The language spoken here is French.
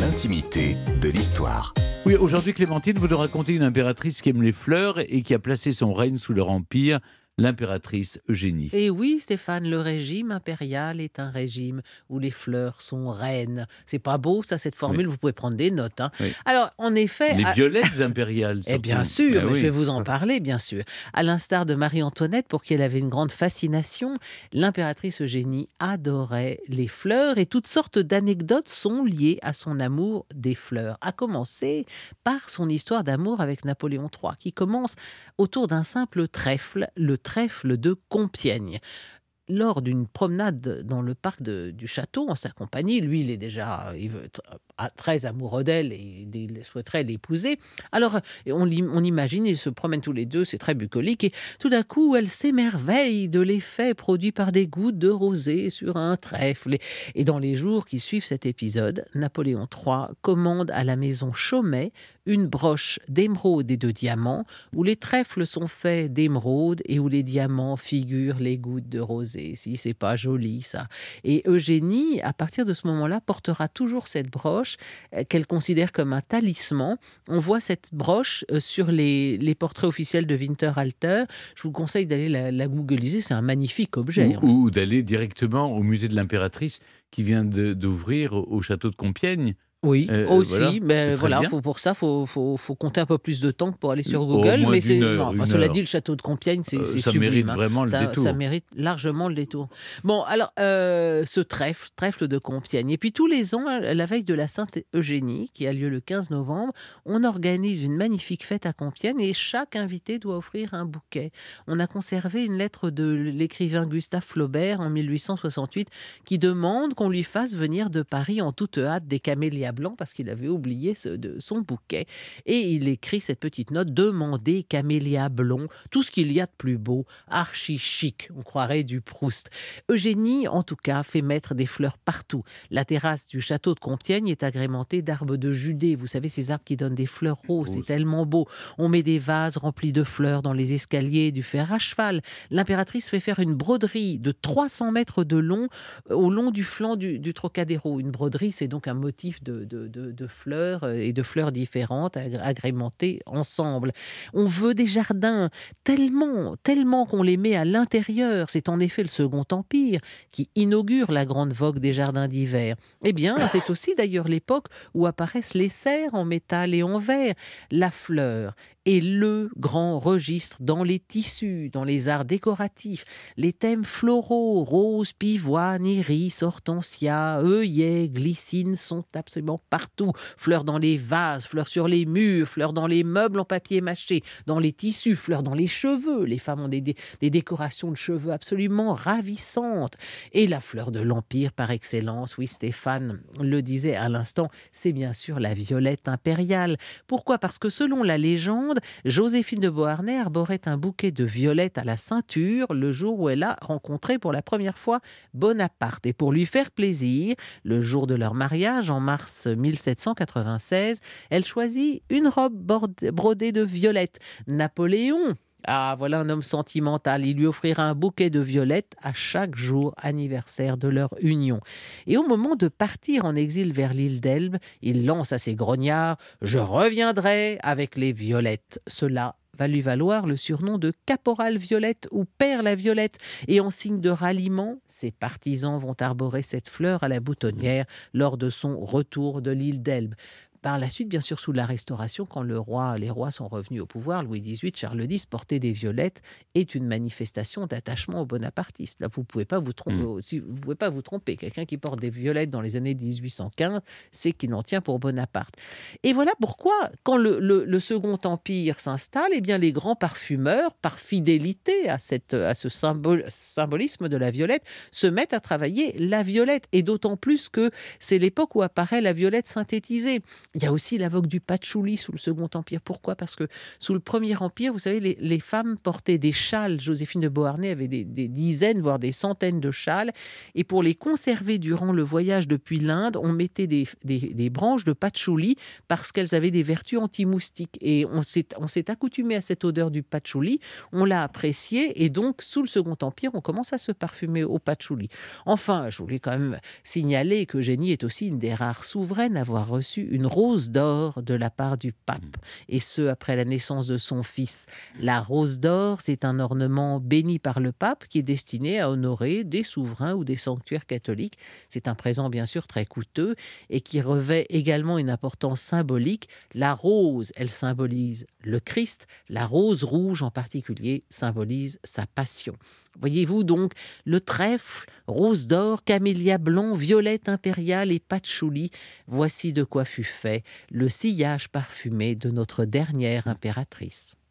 l'intimité de l'histoire. Oui, aujourd'hui Clémentine, vous nous racontez une impératrice qui aime les fleurs et qui a placé son règne sous leur empire, l'impératrice Eugénie. Et oui Stéphane, le régime impérial est un régime où les fleurs sont reines. C'est pas beau ça, cette formule, oui. Vous pouvez prendre des notes. Hein. Oui. Alors en effet... Les violettes impériales. Eh bien sûr, mais oui. Je vais vous en parler bien sûr. À l'instar de Marie-Antoinette, pour qui elle avait une grande fascination, l'impératrice Eugénie adorait les fleurs et toutes sortes d'anecdotes sont liées à son amour des fleurs. À commencer par son histoire d'amour avec Napoléon III, qui commence autour d'un simple trèfle, le trèfle de Compiègne. Lors d'une promenade dans le parc du château, en sa compagnie, lui, il est déjà très amoureux d'elle et il souhaiterait l'épouser. Alors, on imagine, ils se promènent tous les deux, c'est très bucolique, et tout d'un coup, elle s'émerveille de l'effet produit par des gouttes de rosée sur un trèfle. Et dans les jours qui suivent cet épisode, Napoléon III commande à la maison Chaumet une broche d'émeraude et de diamants, où les trèfles sont faits d'émeraude et où les diamants figurent les gouttes de rosée. Et si c'est pas joli ça. Et Eugénie, à partir de ce moment-là, portera toujours cette broche qu'elle considère comme un talisman. On voit cette broche sur les portraits officiels de Winterhalter. Je vous conseille d'aller la googliser, c'est un magnifique objet. Ou d'aller directement au musée de l'Impératrice qui vient d'ouvrir au château de Compiègne. Oui, aussi, voilà, mais voilà, faut compter un peu plus de temps pour aller sur Google. Mais cela dit, le château de Compiègne, c'est ça sublime. Mérite vraiment le détour. Ça mérite largement le détour. Bon, alors, ce trèfle de Compiègne. Et puis, tous les ans, à la veille de la Sainte-Eugénie, qui a lieu le 15 novembre, on organise une magnifique fête à Compiègne et chaque invité doit offrir un bouquet. On a conservé une lettre de l'écrivain Gustave Flaubert en 1868 qui demande qu'on lui fasse venir de Paris en toute hâte des camélias blanc parce qu'il avait oublié son bouquet. Et il écrit cette petite note: demandez camélia blond, tout ce qu'il y a de plus beau, archi chic, on croirait du Proust. Eugénie, en tout cas, fait mettre des fleurs partout. La terrasse du château de Compiègne est agrémentée d'arbres de Judée. Vous savez, ces arbres qui donnent des fleurs roses, c'est tellement beau. On met des vases remplis de fleurs dans les escaliers, du fer à cheval. L'impératrice fait faire une broderie de 300 mètres de long au long du flanc du Trocadéro. Une broderie, c'est donc un motif de fleurs et de fleurs différentes agrémentées ensemble. On veut des jardins tellement qu'on les met à l'intérieur. C'est en effet le Second Empire qui inaugure la grande vogue des jardins d'hiver. Eh bien, c'est aussi d'ailleurs l'époque où apparaissent les serres en métal et en verre. La fleur est le grand registre dans les tissus, dans les arts décoratifs. Les thèmes floraux, roses, pivoines, iris, hortensia, œillets, glycines sont absolument partout. Fleurs dans les vases, fleurs sur les murs, fleurs dans les meubles en papier mâché, dans les tissus, fleurs dans les cheveux. Les femmes ont des décorations de cheveux absolument ravissantes. Et la fleur de l'Empire par excellence, oui Stéphane le disait à l'instant, c'est bien sûr la violette impériale. Pourquoi ? Parce que selon la légende, Joséphine de Beauharnais arborait un bouquet de violettes à la ceinture le jour où elle a rencontré pour la première fois Bonaparte. Et pour lui faire plaisir, le jour de leur mariage, en mars 1796, elle choisit une robe brodée de violettes. Napoléon, ah voilà un homme sentimental, il lui offrira un bouquet de violettes à chaque jour anniversaire de leur union. Et au moment de partir en exil vers l'île d'Elbe, il lance à ses grognards « Je reviendrai avec les violettes ». Cela va lui valoir le surnom de Caporal Violette ou Père la Violette. Et en signe de ralliement, ses partisans vont arborer cette fleur à la boutonnière lors de son retour de l'île d'Elbe. Par la suite, bien sûr, sous la Restauration, quand les rois sont revenus au pouvoir, Louis XVIII, Charles X, porter des violettes est une manifestation d'attachement aux bonapartistes. Là, vous ne pouvez pas vous tromper. Vous pouvez pas vous tromper. Quelqu'un qui porte des violettes dans les années 1815, c'est qu'il en tient pour Bonaparte. Et voilà pourquoi, quand le Second Empire s'installe, eh bien, les grands parfumeurs, par fidélité à ce symbolisme de la violette, se mettent à travailler la violette. Et d'autant plus que c'est l'époque où apparaît la violette synthétisée. Il y a aussi la vogue du patchouli sous le Second Empire. Pourquoi ? Parce que sous le Premier Empire, vous savez, les femmes portaient des châles. Joséphine de Beauharnais avait des dizaines, voire des centaines de châles. Et pour les conserver durant le voyage depuis l'Inde, on mettait des branches de patchouli parce qu'elles avaient des vertus anti-moustiques. Et on s'est accoutumé à cette odeur du patchouli. On l'a appréciée. Et donc, sous le Second Empire, on commence à se parfumer au patchouli. Enfin, je voulais quand même signaler qu'Eugénie est aussi une des rares souveraines à avoir reçu une rose d'or de la part du pape, et ce après la naissance de son fils. La rose d'or, c'est un ornement béni par le pape qui est destiné à honorer des souverains ou des sanctuaires catholiques. C'est un présent bien sûr très coûteux et qui revêt également une importance symbolique. La rose, elle symbolise le Christ, la rose rouge en particulier symbolise sa passion. Voyez-vous donc le trèfle, rose d'or, camélia blanc, violette impériale et patchouli. Voici de quoi fut fait le sillage parfumé de notre dernière impératrice.